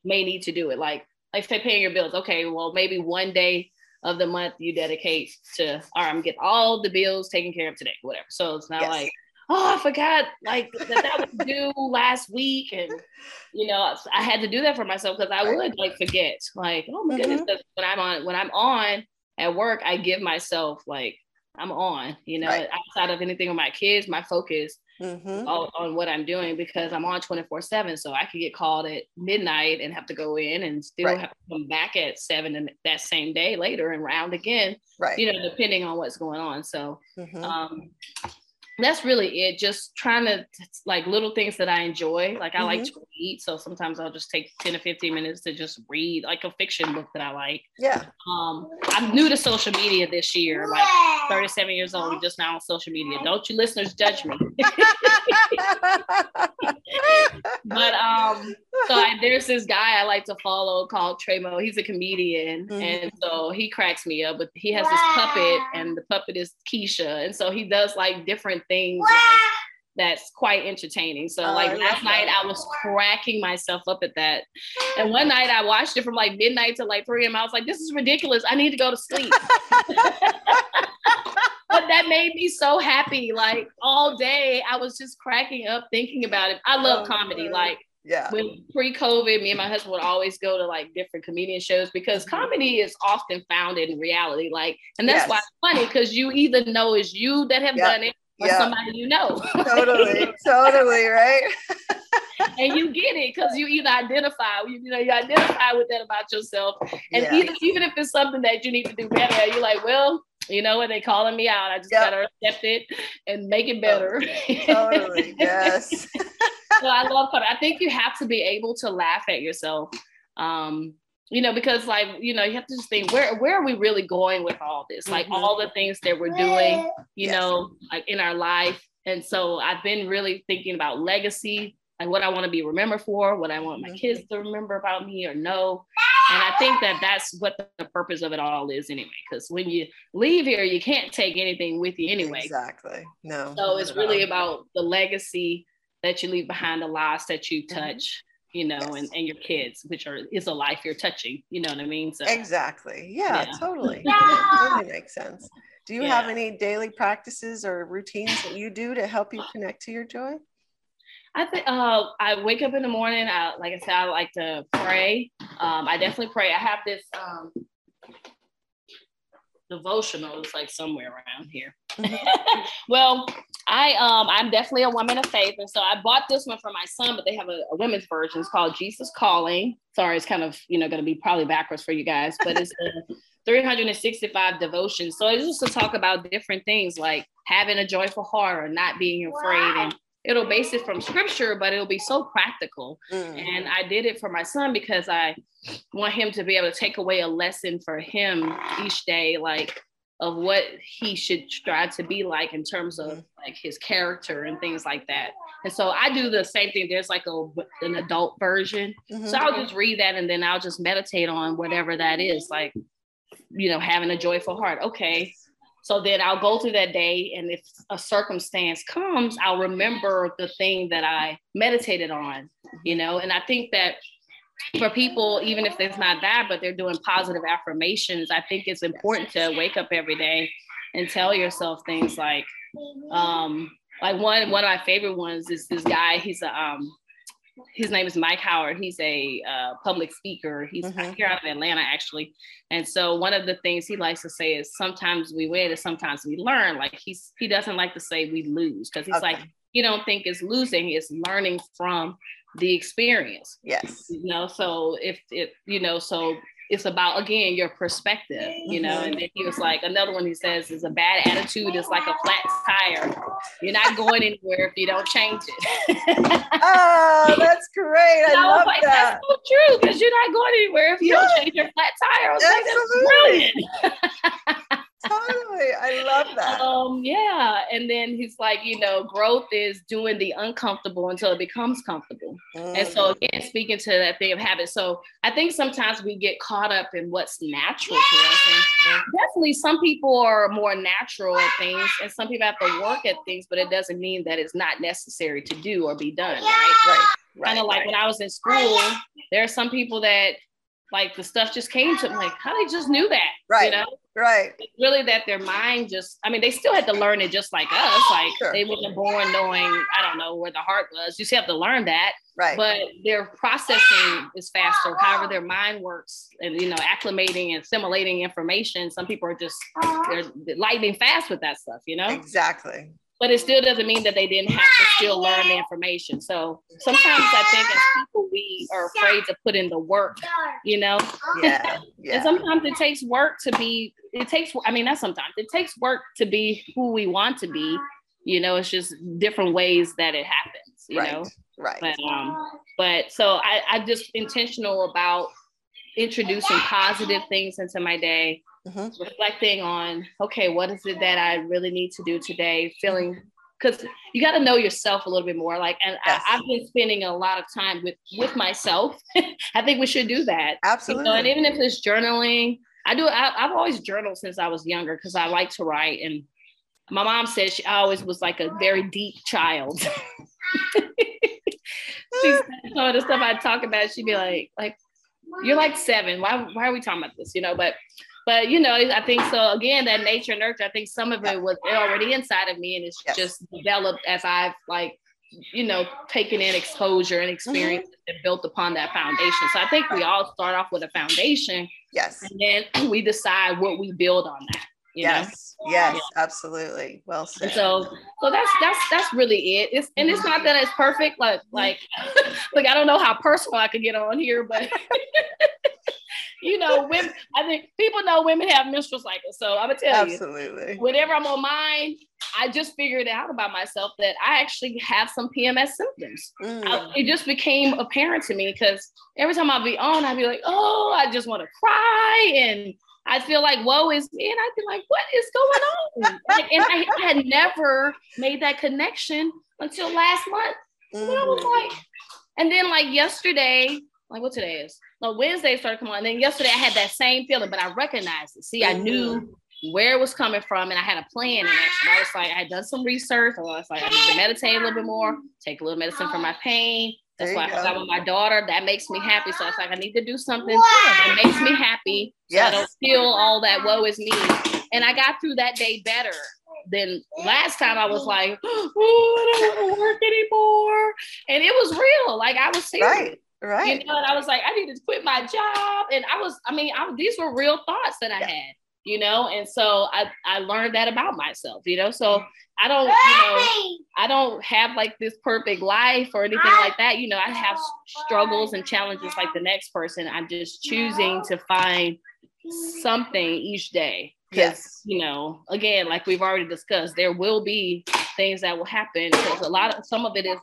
may need to do it. Like say paying your bills. Okay, well, maybe one day of the month you dedicate to, all right, I'm getting all the bills taken care of today, whatever. So it's not like, oh, I forgot like that was due last week. And, you know, I had to do that for myself because I would like forget, like, oh my mm-hmm. goodness, when I'm on at work, I give myself like, I'm on, you know, outside of anything with my kids, my focus mm-hmm. on what I'm doing, because I'm on 24/7. So I could get called at midnight and have to go in and still have to come back at 7 and that same day later and round again, you know, depending on what's going on. So, mm-hmm. That's really it. Just trying to like little things that I enjoy. Like I mm-hmm. like to read. So sometimes I'll just take 10 or 15 minutes to just read like a fiction book that I like. Yeah. I'm new to social media this year, like 37 years old, just now on social media. Don't you listeners judge me. But there's this guy I like to follow called Trey Mo. He's a comedian, mm-hmm. and so he cracks me up. But he has this puppet, and the puppet is Keisha, and so he does like different things like, that's quite entertaining. So like last night I was cracking myself up at that, and one night I watched it from like midnight to like 3 a.m. I was like, this is ridiculous. I need to go to sleep. But that made me so happy. Like all day, I was just cracking up thinking about it. I love comedy. Like when pre-COVID, me and my husband would always go to like different comedian shows, because comedy is often found in reality. Like, and that's why it's funny, because you either know it's you that have done it or somebody you know. Totally, right? And you get it, because you either identify, you know, you identify with that about yourself. And even if it's something that you need to do better, you're like, well, you know what, they calling me out. I just gotta accept it and make it better. Totally, yes. So I love comedy. I think you have to be able to laugh at yourself. You know, because like, you know, you have to just think, where are we really going with all this? Like mm-hmm. all the things that we're doing, you know, like in our life. And so I've been really thinking about legacy, like what I want to be remembered for, what I want my kids to remember about me or know. And I think that that's what the purpose of it all is anyway, because when you leave here, you can't take anything with you anyway. Exactly. No. So it's really about the legacy that you leave behind, the lives that you touch, you know, and your kids, which is a life you're touching. You know what I mean? So, exactly. Yeah. Totally. Totally makes sense. Do you have any daily practices or routines that you do to help you connect to your joy? I think I wake up in the morning. Like I said, I like to pray. I definitely pray. I have this devotional. It's like somewhere around here. Mm-hmm. Well, I'm definitely a woman of faith, and so I bought this one for my son. But they have a women's version. It's called Jesus Calling. Sorry, it's kind of, you know, going to be probably backwards for you guys, but it's 365 devotions. So it's just to talk about different things like having a joyful heart or not being afraid and it'll base it from scripture, but it'll be so practical. Mm. And I did it for my son because I want him to be able to take away a lesson for him each day, like of what he should strive to be like in terms of like his character and things like that. And so I do the same thing. There's like an adult version. Mm-hmm. So I'll just read that and then I'll just meditate on whatever that is. Like, you know, having a joyful heart. Okay. So then I'll go through that day, and if a circumstance comes, I'll remember the thing that I meditated on, you know? And I think that for people, even if it's not that, but they're doing positive affirmations, I think it's important to wake up every day and tell yourself things like one of my favorite ones is this guy, he's a, his name is Mike Howard. He's a public speaker. He's here out of Atlanta, actually. And so one of the things he likes to say is sometimes we win and sometimes we learn. Like he doesn't like to say we lose, because he's like, he don't think it's losing, it's learning from the experience. Yes. You know, so if it, you know, so it's about, again, your perspective, you know? And then he was like, another one he says is a bad attitude is like a flat tire. You're not going anywhere if you don't change it. Oh, that's great. I love like, that. That's so true, because you're not going anywhere if you don't change your flat tire. I was like, that's brilliant. Totally. I love that. Yeah. And then he's like, you know, growth is doing the uncomfortable until it becomes comfortable. And so again, speaking to that thing of habit. So I think sometimes we get caught up in what's natural to us. And definitely some people are more natural at things and some people have to work at things, but it doesn't mean that it's not necessary to do or be done. Right. Kind of like when I was in school, there are some people that like the stuff just came to them, like how they just knew that, you know? Right. It's really that their mind just, I mean, they still had to learn it just like us. Like they weren't born knowing, I don't know where the heart was. You still have to learn that. Right. But their processing is faster. However, their mind works and, you know, acclimating and assimilating information. Some people are just, they're lightning fast with that stuff, you know? Exactly. But it still doesn't mean that they didn't have to still learn the information. So sometimes I think as people, we are afraid to put in the work, you know? Yeah. And sometimes it takes work to be, it takes work to be who we want to be, you know, it's just different ways that it happens, you know? Right. But so I'm just intentional about introducing positive things into my day. Reflecting on, okay, what is it that I really need to do today? Feeling, because you got to know yourself a little bit more. Like, and I've been spending a lot of time with myself. I think we should do that. Absolutely. You know, and even if it's journaling, I've always journaled since I was younger because I like to write. And my mom said she always was like a very deep child. She said some of the stuff I talk about, she'd be like, you're like seven. Why are we talking about this? You know, but you know, I think so. Again, that nature and nurture. I think some of it was already inside of me, and it's just developed as I've like, you know, taken in exposure and experience and built upon that foundation. So I think we all start off with a foundation. Yes. And then we decide what we build on that. You know? Absolutely. Well said. And so that's really it. It's, and it's not that it's perfect. Like I don't know how personal I could get on here, but. You know, women, I think people know women have menstrual cycles. So I'm going to tell you, whenever I'm on mine, I just figured out about myself that I actually have some PMS symptoms. It just became apparent to me because every time I'll be on, I'd be like, oh, I just want to cry. And I feel like, woe is me. And I'd be like, what is going on? And I had never made that connection until last month. And I was like, and then like yesterday, like what today is? No, Wednesday started coming on. And then yesterday I had that same feeling, but I recognized it. See, I knew where it was coming from and I had a plan. And actually, I was like, I had done some research. I was like, I need to meditate a little bit more, take a little medicine for my pain. That's why I was with my daughter. That makes me happy. So I was like, I need to do something that makes me happy. So I don't feel all that woe is me. And I got through that day better. Then last time I was like, I don't want to work anymore. And it was real. Like I was serious. Right. You know, and I was like, I need to quit my job. And these were real thoughts that I had, you know? And so I learned that about myself, you know? So I don't, I don't have like this perfect life or anything like that. You know, I have struggles and challenges like the next person. I'm just choosing to find something each day. Because, you know, again, like we've already discussed, there will be things that will happen, because a lot of, some of it is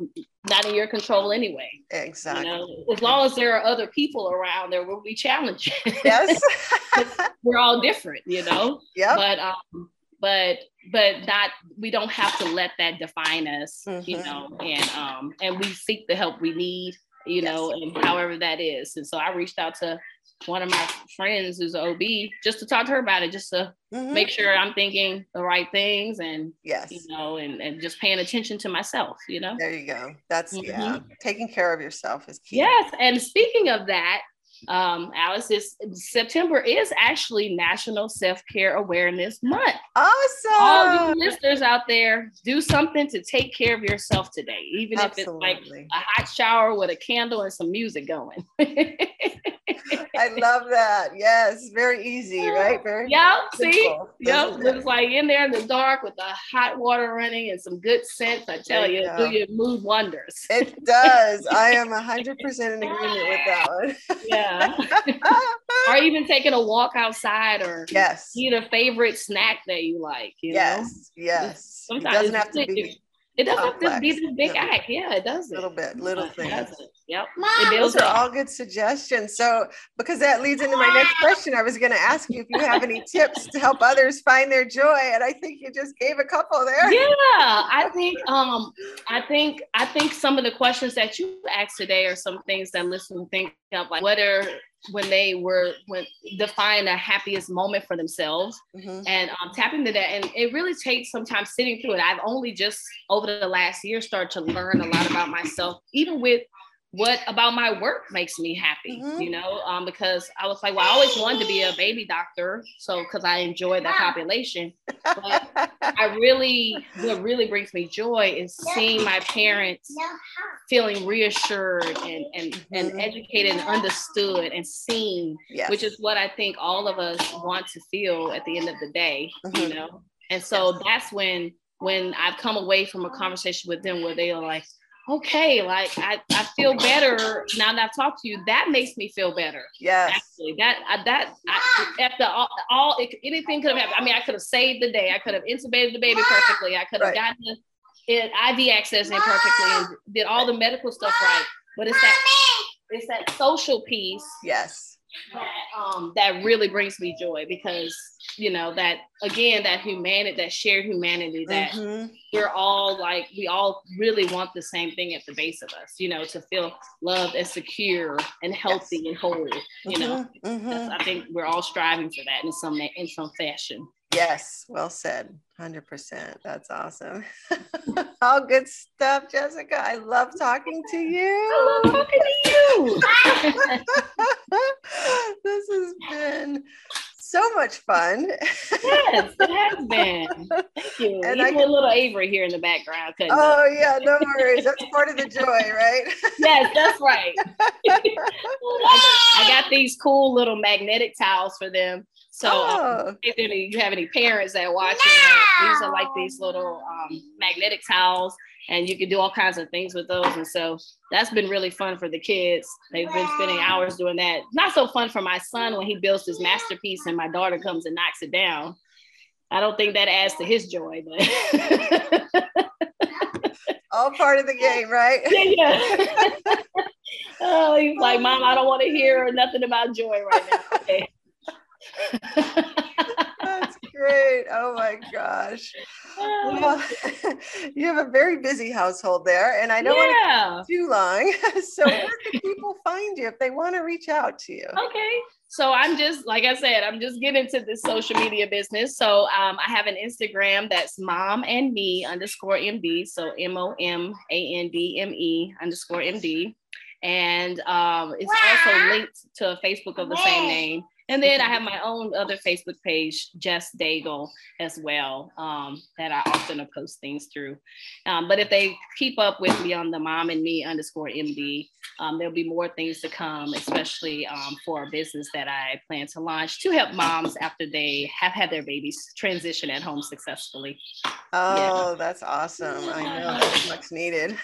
not in your control anyway. Exactly. You know? As long as there are other people around, there will be challenges. Yes. We're all different, you know? Yeah. But not, we don't have to let that define us, mm-hmm. you know, and we seek the help we need, you yes. know, and however that is. And so I reached out to one of my friends who's an OB just to talk to her about it, just to mm-hmm. make sure I'm thinking the right things and, yes. you know, and just paying attention to myself, you know. There you go. That's, mm-hmm. yeah, taking care of yourself is key. Yes. And speaking of that, Alice, September is actually National Self-Care Awareness Month. Awesome. All you listeners out there, do something to take care of yourself today, even Absolutely. If it's like a hot shower with a candle and some music going. I love that. Yes, very easy, right? Very yeah, see? Yep. Looks like in there in the dark with the hot water running and some good scents. I tell you, do your mood wonders. It does. I am 100% in agreement with that one. Yeah. Or even taking a walk outside, or yes. eat a favorite snack that you like. You yes, know? Yes. Sometimes it doesn't have to be. It doesn't have to be this big act. Yeah, it does. A little bit, little things. Yep. Mom, those are all good suggestions. So, because that leads into my next question, I was going to ask you if you have any tips to help others find their joy, and I think you just gave a couple there. Yeah, I think some of the questions that you asked today are some things that listeners think of, like when define the happiest moment for themselves, mm-hmm. and tap into that. And it really takes sometimes sitting through it. I've only just over the last year started to learn a lot about myself, even with what about my work makes me happy, mm-hmm. you know, because I was like, well, I always wanted to be a baby doctor. So, cause I enjoy that population, but what really brings me joy is seeing my parents feeling reassured and educated and understood and seen, yes. which is what I think all of us want to feel at the end of the day, mm-hmm. you know? And so that's when I've come away from a conversation with them where they are like, okay, like I feel better now that I've talked to you. That makes me feel better. Yes. Actually, anything could have happened. I mean, I could have saved the day. I could have intubated the baby perfectly. I could have gotten IV access in perfectly and did all the medical stuff right. But it's that social piece. Yes. That really brings me joy, because you know that again, that humanity, that shared humanity, that mm-hmm. we're all like, we all really want the same thing at the base of us, you know, to feel loved and secure and healthy yes. and whole, you mm-hmm. know, mm-hmm. I think we're all striving for that in some fashion. Yes. Well said. 100%. That's awesome. All good stuff, Jessica. I love talking to you. I love talking to you. This has been so much fun. Yes, it has been. Thank you. And even a little Avery here in the background. Yeah, no worries. That's part of the joy, right? Yes, that's right. I got these cool little magnetic towels for them. So if you have any parents that are watching, these are like these little magnetic towels, and you can do all kinds of things with those. And so that's been really fun for the kids. They've been spending hours doing that. Not so fun for my son when he builds his masterpiece and my daughter comes and knocks it down. I don't think that adds to his joy, but all part of the game, right? Yeah. Oh, he's like, Mom, I don't want to hear nothing about joy right now. Okay. That's great. Oh my gosh. Well, you have a very busy household there, and I don't want to keep too long. So where can people find you if they want to reach out to you? Okay. So I'm just, like I said, I'm just getting into this social media business. So I have an Instagram that's momandme_MD. So MOMANDME_MD. And it's also linked to a Facebook of the same name. And then I have my own other Facebook page, Jess Daigle, as well, that I often post things through. But if they keep up with me on the momandme_MD, there'll be more things to come, especially for a business that I plan to launch to help moms after they have had their babies transition at home successfully. Oh, that's awesome. I know, that's much needed.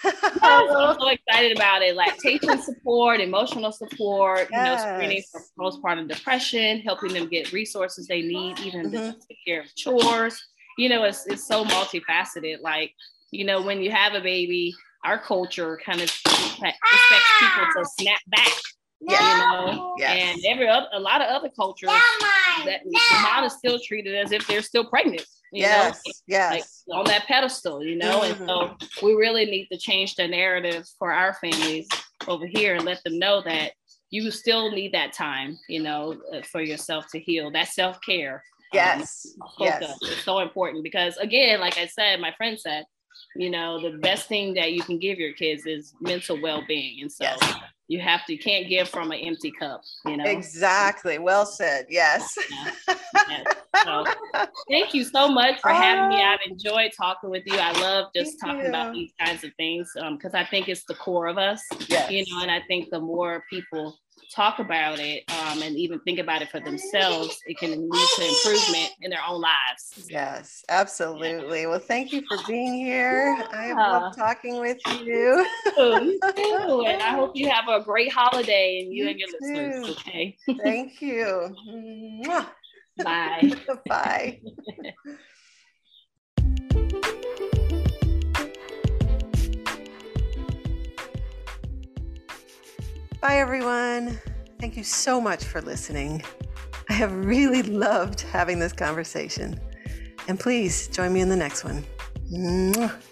I'm so excited about it. Lactation support, emotional support, you know, screening for postpartum depression, helping them get resources they need, even to take care of chores. You know, it's so multifaceted. Like you know, when you have a baby, our culture kind of expects people to snap back, and a lot of other cultures that mom is still treated as if they're still pregnant, like on that pedestal, and so we really need to change the narrative for our families over here and let them know that you still need that time, for yourself to heal. That self-care. It's so important because, again, like I said, my friend said, the best thing that you can give your kids is mental well-being. And so you can't give from an empty cup, Exactly. Well said. Yes. So, thank you so much for having me. I've enjoyed talking with you. I love just talking about these kinds of things because I think it's the core of us, and I think the more people talk about it and even think about it for themselves, it can lead to improvement in their own lives. Yes, absolutely. Well, thank you for being here. I love talking with you. You too. And I hope you have a great holiday and you and your listeners. Okay. Thank you. Mwah. Bye. Bye. Bye, everyone. Thank you so much for listening. I have really loved having this conversation. And please join me in the next one. Mwah.